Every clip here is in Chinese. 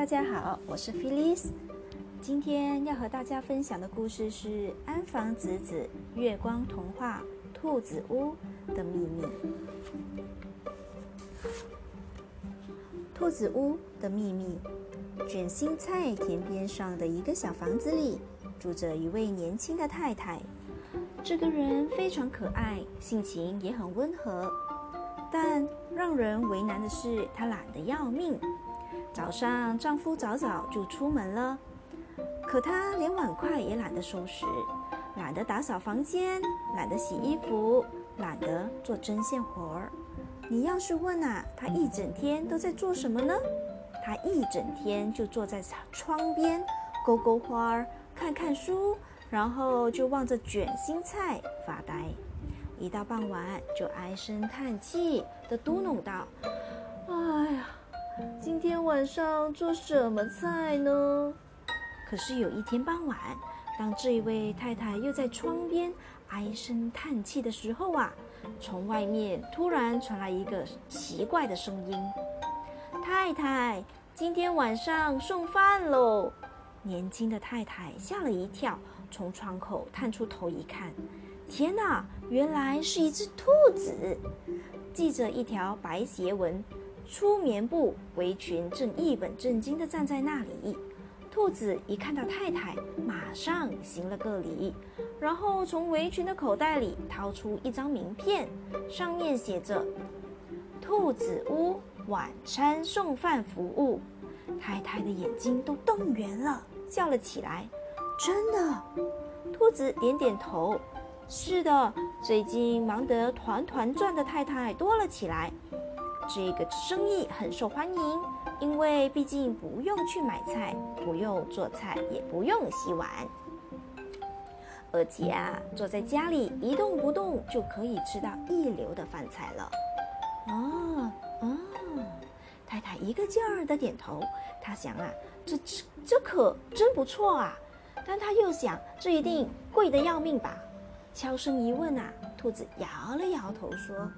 大家好，我是 Philice。今天要和大家分享的故事是安房子子月光童话《兔子屋的秘密》。兔子屋的秘密。卷心菜田边上的一个小房子里，住着一位年轻的太太。这个人非常可爱，性情也很温和，但让人为难的是，她懒得要命。早上丈夫早早就出门了，可她连碗筷也懒得收拾，懒得打扫房间，懒得洗衣服，懒得做针线活儿。你要是问她一整天都在做什么呢？她一整天就坐在窗边勾勾花，看看书，然后就望着卷心菜发呆。一到傍晚就唉声叹气地嘟哝道：哎呀，今天晚上做什么菜呢？可是有一天傍晚，当这一位太太又在窗边唉声叹气的时候从外面突然传来一个奇怪的声音：太太，今天晚上送饭喽！年轻的太太吓了一跳，从窗口探出头一看，天哪，原来是一只兔子，系着一条白斜纹粗棉布围裙，正一本正经地站在那里。兔子一看到太太，马上行了个礼，然后从围裙的口袋里掏出一张名片，上面写着兔子屋晚餐送饭服务。太太的眼睛都瞪圆了，叫了起来：真的？兔子点点头：是的，最近忙得团团转的太太多了起来，这个生意很受欢迎，因为毕竟不用去买菜，不用做菜，也不用洗碗，而且坐在家里一动不动就可以吃到一流的饭菜了。太太一个劲儿的点头，她想这可真不错但她又想，这一定贵得要命吧。悄声一问兔子摇了摇头说：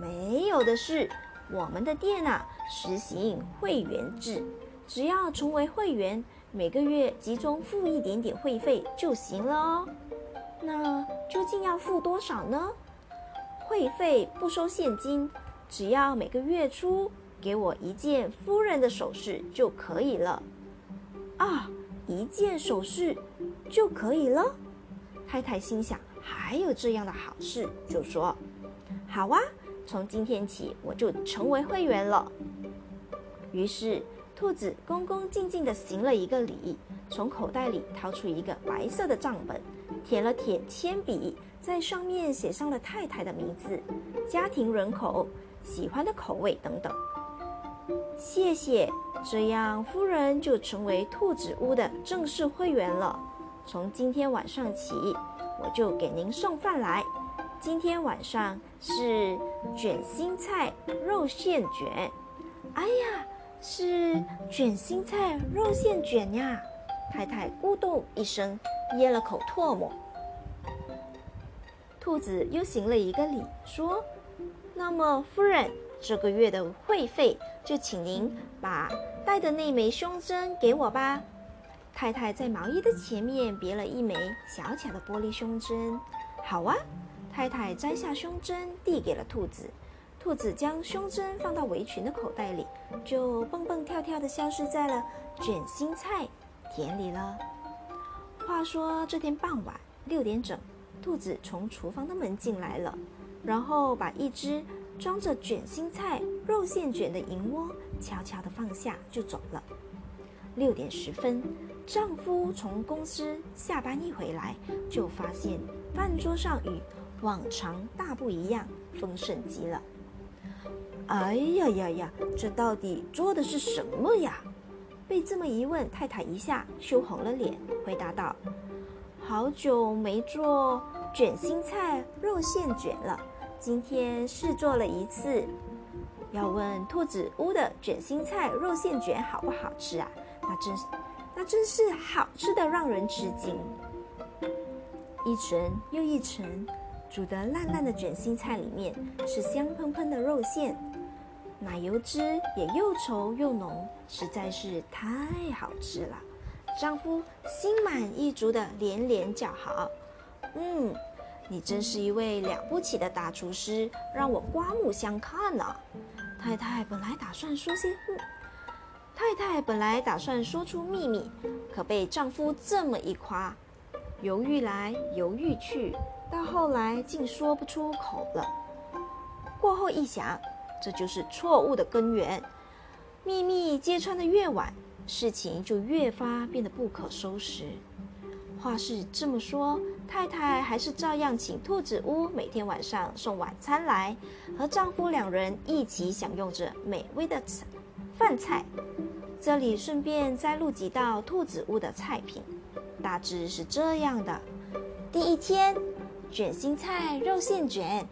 没有的事，我们的店实行会员制，只要成为会员，每个月集中付一点点会费就行了哦。那究竟要付多少呢？会费不收现金，只要每个月初给我一件夫人的首饰就可以了。一件首饰就可以了？太太心想，还有这样的好事，就说：好啊，从今天起我就成为会员了。于是兔子恭恭敬敬地行了一个礼，从口袋里掏出一个白色的账本，舔了舔铅笔，在上面写上了太太的名字、家庭人口、喜欢的口味等等。谢谢，这样夫人就成为兔子屋的正式会员了。从今天晚上起，我就给您送饭来。今天晚上是卷心菜肉馅卷。哎呀，是卷心菜肉馅卷呀！太太咕咚一声噎了口唾沫。兔子又行了一个礼，说：那么夫人，这个月的会费就请您把戴的那枚胸针给我吧。太太在毛衣的前面别了一枚小巧的玻璃胸针。好啊！太太摘下胸针递给了兔子，兔子将胸针放到围裙的口袋里，就蹦蹦跳跳地消失在了卷心菜田里了。话说这天傍晚6点整，兔子从厨房的门进来了，然后把一只装着卷心菜肉馅卷的银窝悄悄地放下就走了。6点10分，丈夫从公司下班一回来，就发现饭桌上与往常大不一样，丰盛极了。哎呀呀呀，这到底做的是什么呀？被这么一问，太太一下羞红了脸，回答道：好久没做卷心菜肉馅卷了，今天试做了一次。要问兔子屋的卷心菜肉馅卷好不好吃那真是好吃的让人吃惊。一层又一层煮得烂烂的卷心菜里面是香喷喷的肉馅，奶油汁也又稠又浓，实在是太好吃了。丈夫心满意足的连连叫好。你真是一位了不起的大厨师，让我刮目相看呢。太太本来打算说出秘密，可被丈夫这么一夸，犹豫来犹豫去，到后来竟说不出口了。过后一想，这就是错误的根源。秘密揭穿的越晚，事情就越发变得不可收拾。话是这么说，太太还是照样请兔子屋每天晚上送晚餐来，和丈夫两人一起享用着美味的饭菜。这里顺便摘录几道兔子屋的菜品，大致是这样的：第一天，卷心菜肉馅卷；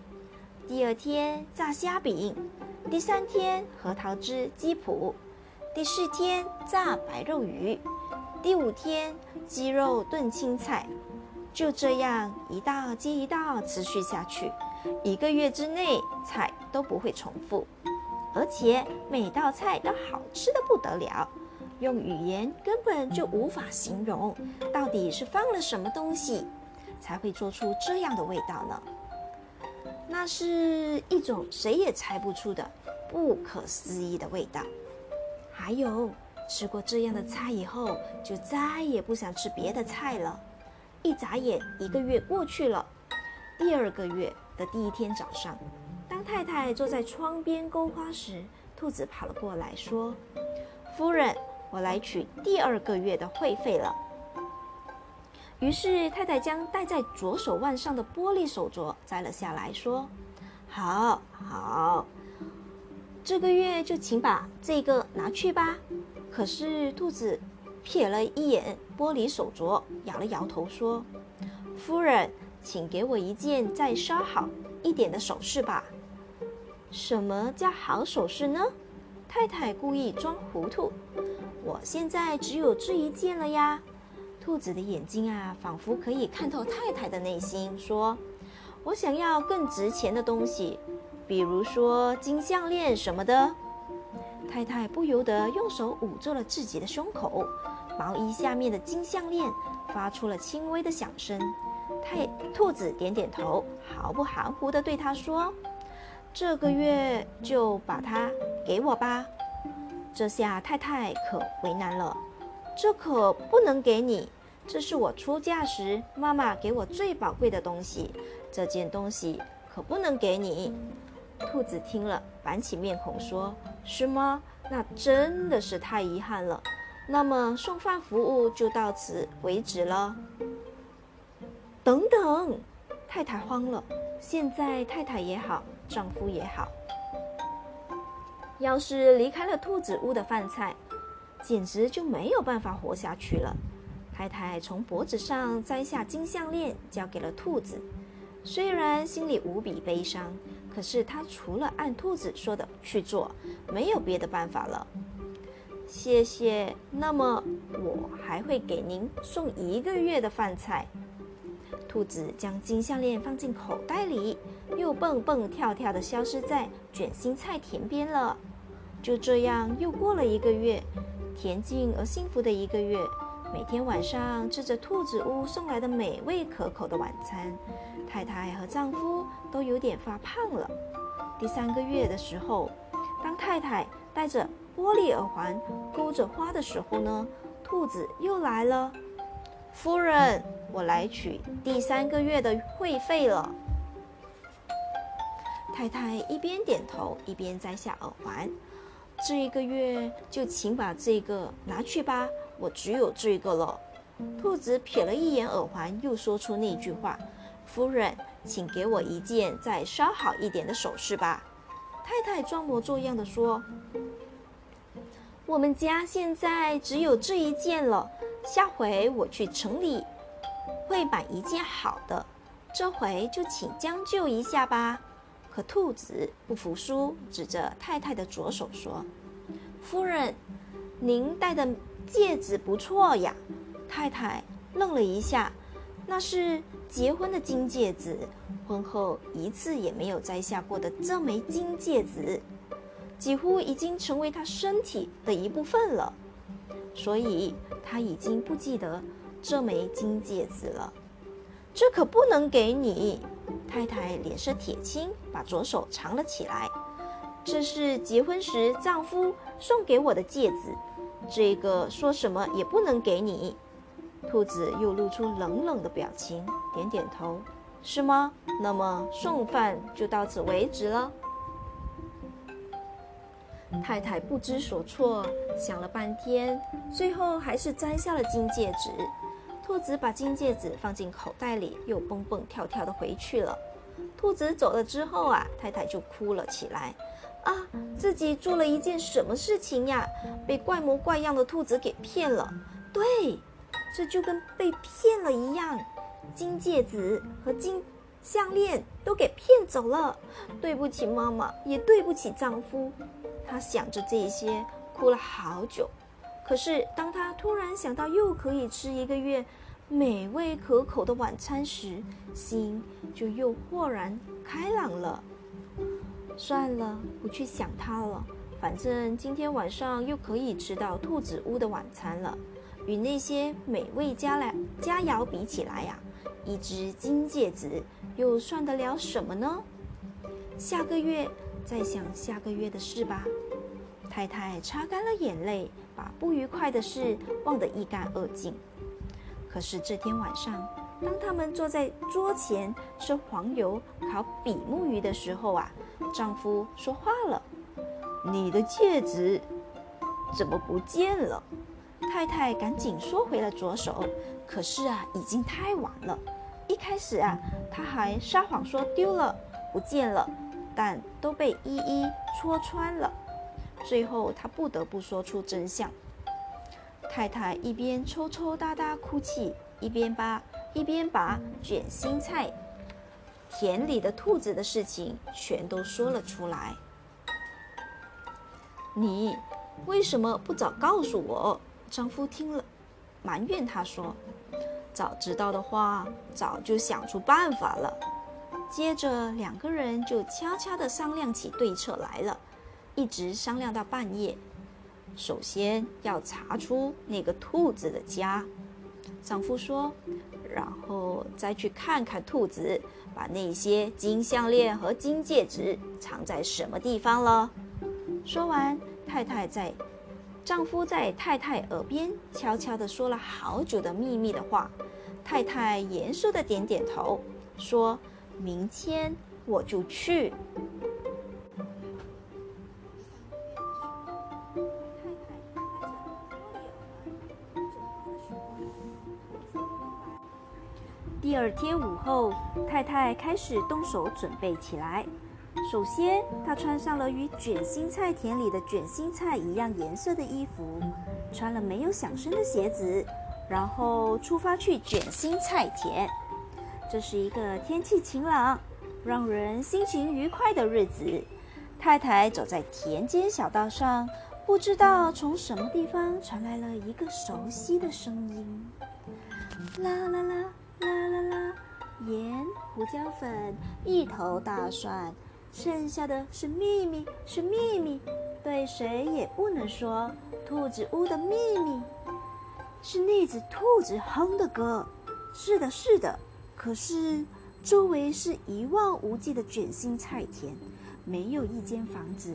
第二天，炸虾饼；第三天，核桃汁鸡脯；第四天，炸白肉鱼；第五天，鸡肉炖青菜。就这样一道接一道持续下去，1个月之内菜都不会重复，而且每道菜都好吃得不得了，用语言根本就无法形容，到底是放了什么东西才会做出这样的味道呢？那是一种谁也猜不出的不可思议的味道。还有，吃过这样的菜以后，就再也不想吃别的菜了。一眨眼1个月过去了。第2个月的第一天早上，当太太坐在窗边勾花时，兔子跑了过来说：夫人，我来取第2个月的会费了。于是太太将戴在左手腕上的玻璃手镯摘了下来，说：好，这个月就请把这个拿去吧。可是兔子瞥了一眼玻璃手镯，摇了摇头说：夫人，请给我一件再稍好一点的首饰吧。什么叫好首饰呢？太太故意装糊涂。我现在只有这一件了呀。兔子的眼睛啊，仿佛可以看透太太的内心，说：我想要更值钱的东西，比如说金项链什么的。太太不由得用手捂住了自己的胸口，毛衣下面的金项链发出了轻微的响声。兔子点点头，毫不含糊地对他说：这个月就把它给我吧。这下太太可为难了，这可不能给你，这是我出嫁时妈妈给我最宝贵的东西，这件东西可不能给你。兔子听了，板起面孔说：是吗？那真的是太遗憾了。那么送饭服务就到此为止了。等等，太太慌了。现在太太也好，丈夫也好，要是离开了兔子屋的饭菜，简直就没有办法活下去了。太太从脖子上摘下金项链，交给了兔子。虽然心里无比悲伤，可是她除了按兔子说的去做，没有别的办法了。谢谢，那么我还会给您送1个月的饭菜。兔子将金项链放进口袋里，又蹦蹦跳跳地消失在卷心菜田边了。就这样又过了1个月，恬静而幸福的1个月，每天晚上吃着兔子屋送来的美味可口的晚餐，太太和丈夫都有点发胖了。第3个月的时候，当太太戴着玻璃耳环勾着花的时候呢，兔子又来了。夫人，我来取第3个月的会费了。太太一边点头，一边摘下耳环。这1个月就请把这个拿去吧，我只有这个了。兔子瞥了一眼耳环，又说出那句话：夫人，请给我一件再稍好一点的首饰吧。太太装模作样的说：我们家现在只有这一件了，下回我去城里会买一件好的，这回就请将就一下吧。可兔子不服输，指着太太的左手说：夫人，您戴的戒指不错呀。太太愣了一下，那是结婚的金戒指，婚后一次也没有摘下过的这枚金戒指。几乎已经成为他身体的一部分了，所以他已经不记得这枚金戒指了。这可不能给你！太太脸色铁青，把左手藏了起来。这是结婚时丈夫送给我的戒指，这个说什么也不能给你。兔子又露出冷冷的表情，点点头。是吗？那么送饭就到此为止了。太太不知所措，想了半天，最后还是摘下了金戒指。兔子把金戒指放进口袋里，又蹦蹦跳跳的回去了。兔子走了之后啊，太太就哭了起来。啊，自己做了一件什么事情呀？被怪模怪样的兔子给骗了。对，这就跟被骗了一样，金戒指和金项链都给骗走了。对不起妈妈，也对不起丈夫。她想着这些，哭了好久。可是当她突然想到又可以吃1个月美味可口的晚餐时，心就又豁然开朗了。算了，不去想它了，反正今天晚上又可以吃到兔子屋的晚餐了。与那些美味佳肴比起来呀，一只金戒指又算得了什么呢？下个月再想下个月的事吧。太太擦干了眼泪，把不愉快的事忘得一干二净。可是这天晚上，当他们坐在桌前吃黄油烤比目鱼的时候啊，丈夫说话了：“你的戒指怎么不见了？”太太赶紧缩回了左手，可是啊，已经太晚了。一开始啊，她还撒谎说丢了、不见了，但都被一一戳穿了。最后，她不得不说出真相。太太一边抽抽搭搭哭泣，一边把卷心菜田里的兔子的事情全都说了出来。你为什么不早告诉我？丈夫听了埋怨他说，早知道的话早就想出办法了。接着2个人就悄悄地商量起对策来了，一直商量到半夜。首先要查出那个兔子的家，丈夫说，然后再去看看兔子把那些金项链和金戒指藏在什么地方了。说完，丈夫在太太耳边悄悄地说了好久的秘密的话。太太严肃地点点头，说，明天我就去。第2天午后，太太开始动手准备起来。首先，她穿上了与卷心菜田里的卷心菜一样颜色的衣服，穿了没有响声的鞋子，然后出发去卷心菜田。这是一个天气晴朗、让人心情愉快的日子。太太走在田间小道上，不知道从什么地方传来了一个熟悉的声音：啦啦啦啦啦啦，盐、胡椒粉、一头大蒜，剩下的是秘密，是秘密，对谁也不能说。兔子屋的秘密，是那只兔子哼的歌。是的，是的。可是周围是一望无际的卷心菜田，没有一间房子。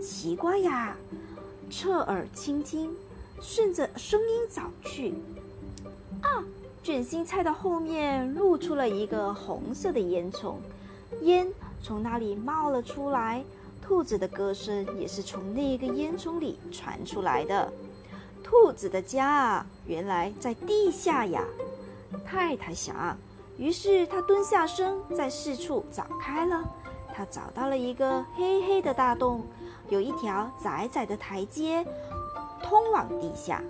奇怪呀！侧耳倾听，顺着声音找去，啊！卷心菜的后面露出了一个红色的烟囱，烟从那里冒了出来，兔子的歌声也是从那个烟囱里传出来的。兔子的家啊，原来在地下呀！太太想，于是她蹲下身在四处找开了。她找到了一个黑黑的大洞，有一条窄窄的台阶通往地下。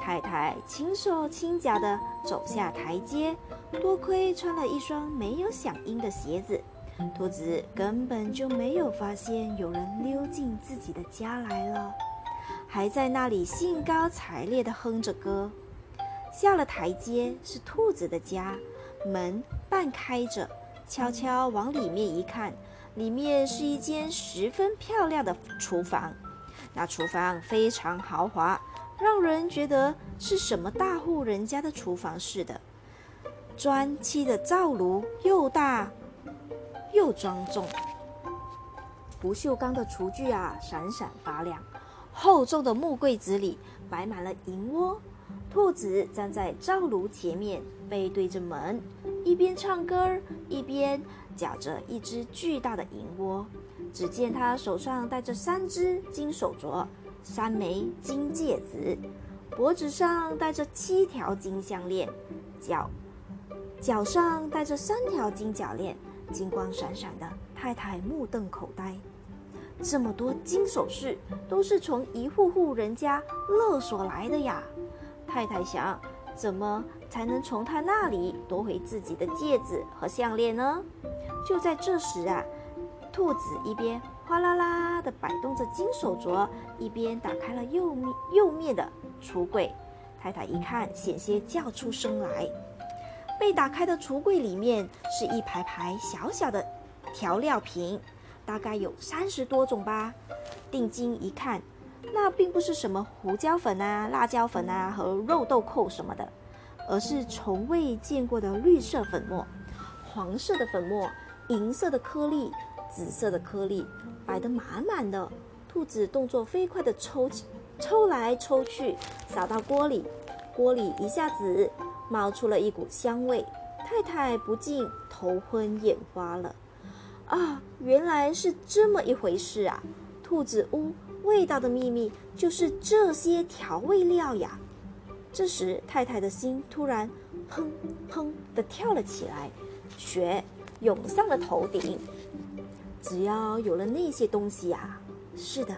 太太轻手轻脚地走下台阶，多亏穿了一双没有响音的鞋子，兔子根本就没有发现有人溜进自己的家来了，还在那里兴高采烈地哼着歌。下了台阶是兔子的家，门半开着，悄悄往里面一看，里面是一间十分漂亮的厨房。那厨房非常豪华，让人觉得是什么大户人家的厨房似的。砖砌的灶炉又大又庄重，不锈钢的厨具啊闪闪发亮，厚重的木柜子里摆满了银窝。兔子站在灶炉前面，背对着门，一边唱歌一边夹着一只巨大的银窝。只见他手上戴着三只金手镯，3枚金戒指，脖子上戴着7条金项链，脚上戴着3条金脚链，金光闪闪的。太太目瞪口呆，这么多金首饰都是从一户户人家勒索来的呀！太太想，怎么才能从他那里夺回自己的戒指和项链呢？就在这时啊，兔子一边哗啦啦地摆动着金手镯，一边打开了右面的橱柜。太太一看，险些叫出声来。被打开的橱柜里面是一排排小小的调料瓶，大概有30多种吧。定睛一看，那并不是什么胡椒粉啊、辣椒粉啊和肉豆蔻什么的，而是从未见过的绿色粉末、黄色的粉末、银色的颗粒、紫色的颗粒，摆得满满的。兔子动作飞快地抽来抽去，撒到锅里，锅里一下子冒出了一股香味，太太不禁头昏眼花了。啊，原来是这么一回事啊！兔子屋味道的秘密就是这些调味料呀！这时，太太的心突然砰砰地跳了起来，血涌上了头顶。只要有了那些东西啊，是的，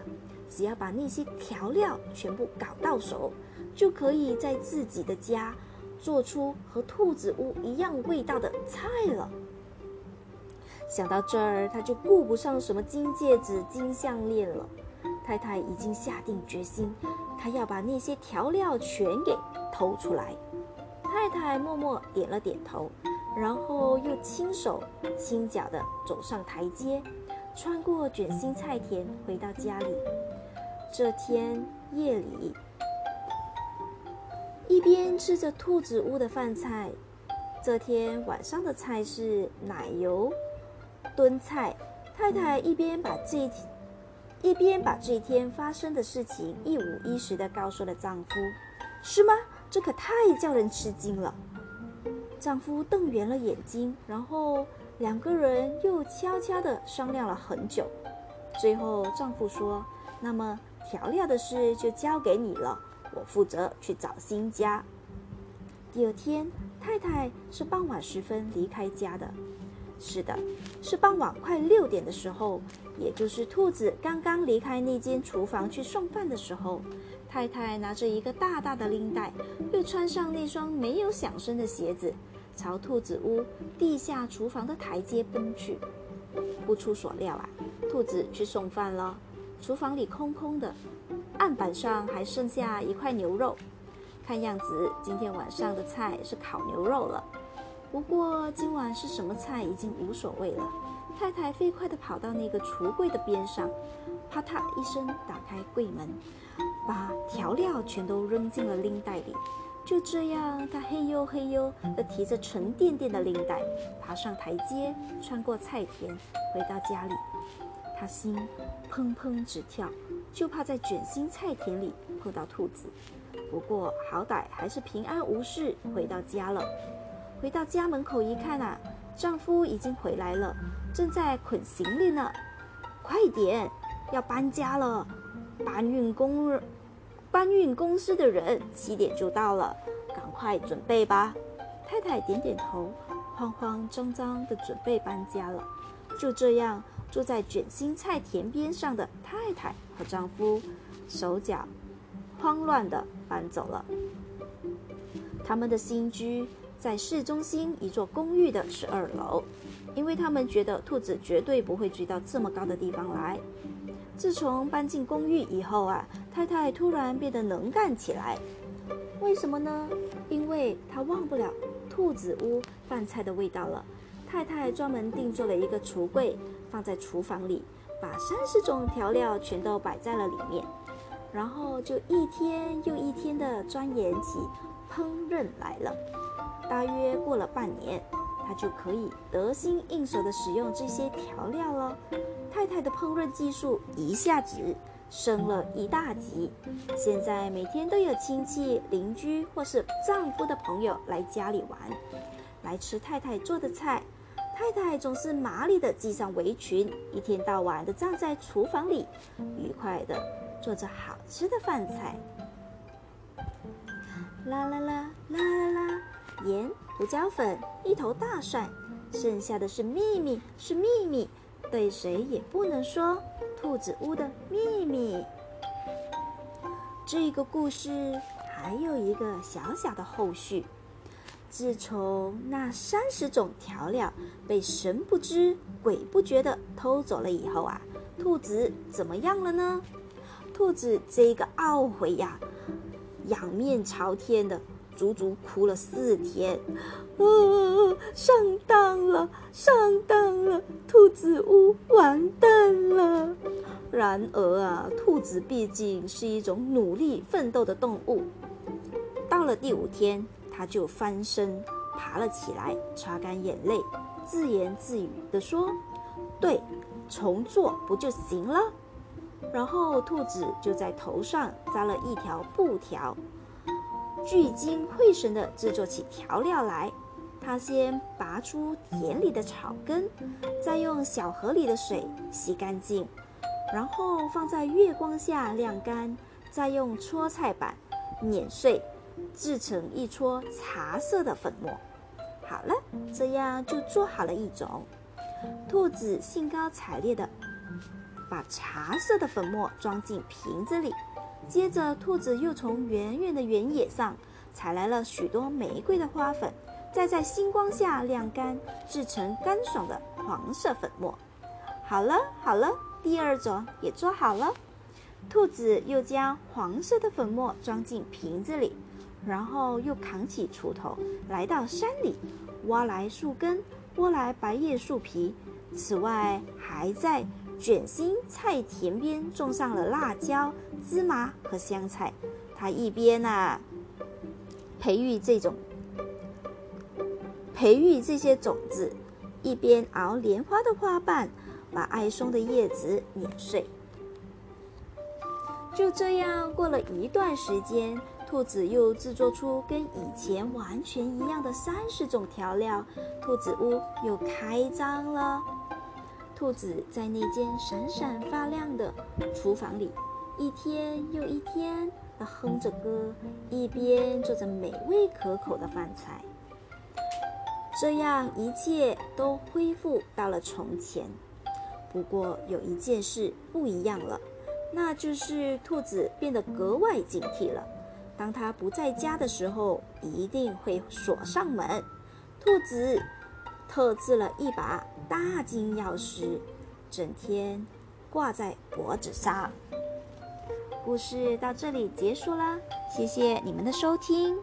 只要把那些调料全部搞到手，就可以在自己的家做出和兔子屋一样味道的菜了。想到这儿，他就顾不上什么金戒指、金项链了。太太已经下定决心，他要把那些调料全给偷出来。太太默默点了点头，然后又轻手轻脚地走上台阶，穿过卷心菜田，回到家里。这天夜里，一边吃着兔子屋的饭菜。这天晚上的菜是奶油炖菜。太太一边把这天发生的事情一五一十地告诉了丈夫。是吗？这可太叫人吃惊了。丈夫瞪圆了眼睛，然后两个人又悄悄地商量了很久。最后丈夫说，那么调料的事就交给你了，我负责去找新家。第二天，太太是傍晚时分离开家的。是的，是傍晚快6点的时候，也就是兔子刚刚离开那间厨房去送饭的时候。太太拿着一个大大的拎袋，又穿上那双没有响声的鞋子，朝兔子屋地下厨房的台阶奔去。不出所料啊，兔子去送饭了。厨房里空空的，案板上还剩下一块牛肉，看样子今天晚上的菜是烤牛肉了。不过今晚是什么菜已经无所谓了。太太飞快地跑到那个橱柜的边上，啪嗒一声打开柜门，把调料全都扔进了拎袋里。就这样，她嘿呦嘿呦地提着沉甸甸的拎袋爬上台阶，穿过菜田，回到家里。她心砰砰直跳，就怕在卷心菜田里碰到兔子。不过好歹还是平安无事回到家了。回到家门口一看啊，丈夫已经回来了，正在捆行李呢。快点，要搬家了！搬运公司的人7点就到了，赶快准备吧。太太点点头，慌慌张张地准备搬家了。就这样，住在卷心菜田边上的太太和丈夫手脚慌乱地搬走了。他们的新居在市中心一座公寓的12楼，因为他们觉得兔子绝对不会追到这么高的地方来。自从搬进公寓以后啊，太太突然变得能干起来。为什么呢？因为她忘不了兔子屋饭菜的味道了。太太专门定做了一个橱柜，放在厨房里，把30种调料全都摆在了里面，然后就一天又一天的钻研起烹饪来了。大约过了半年，他就可以得心应手地使用这些调料了。太太的烹饪技术一下子升了一大级，现在每天都有亲戚、邻居或是丈夫的朋友来家里玩，来吃太太做的菜。太太总是麻利地系上围裙，一天到晚地站在厨房里，愉快地做着好吃的饭菜。啦啦啦啦啦啦，盐、胡椒粉、一头大蒜，剩下的是秘密，是秘密，对谁也不能说。兔子屋的秘密。这个故事还有一个小小的后续。自从那30种调料被神不知鬼不觉地偷走了以后啊，兔子怎么样了呢？兔子这个懊悔呀，仰面朝天的足足哭了4天。上当了，上当了，兔子屋完蛋了。然而啊，兔子毕竟是一种努力奋斗的动物。到了第5天，它就翻身爬了起来，擦干眼泪，自言自语地说：对，重做不就行了？然后兔子就在头上扎了一条布条，聚精会神地制作起调料来。他先拔出田里的草根，再用小河里的水洗干净，然后放在月光下晾干，再用搓菜板碾碎，制成一撮茶色的粉末。好了，这样就做好了一种。兔子兴高采烈地把茶色的粉末装进瓶子里。接着兔子又从远远的原野上采来了许多玫瑰的花粉，再在星光下晾干，制成干爽的黄色粉末。好了好了，第2种也做好了。兔子又将黄色的粉末装进瓶子里，然后又扛起锄头来到山里，挖来树根，挖来白叶树皮。此外，还在卷心菜田边种上了辣椒、芝麻和香菜。他一边培育这些种子，一边熬莲花的花瓣，把爱松的叶子碾碎。就这样过了一段时间，兔子又制作出跟以前完全一样的30种调料，兔子屋又开张了。兔子在那间闪闪发亮的厨房里，一天又一天地哼着歌，一边做着美味可口的饭菜。这样一切都恢复到了从前。不过有一件事不一样了，那就是兔子变得格外警惕了。当它不在家的时候，一定会锁上门。兔子特制了一把大金钥匙，整天挂在脖子上。故事到这里结束啦，谢谢你们的收听。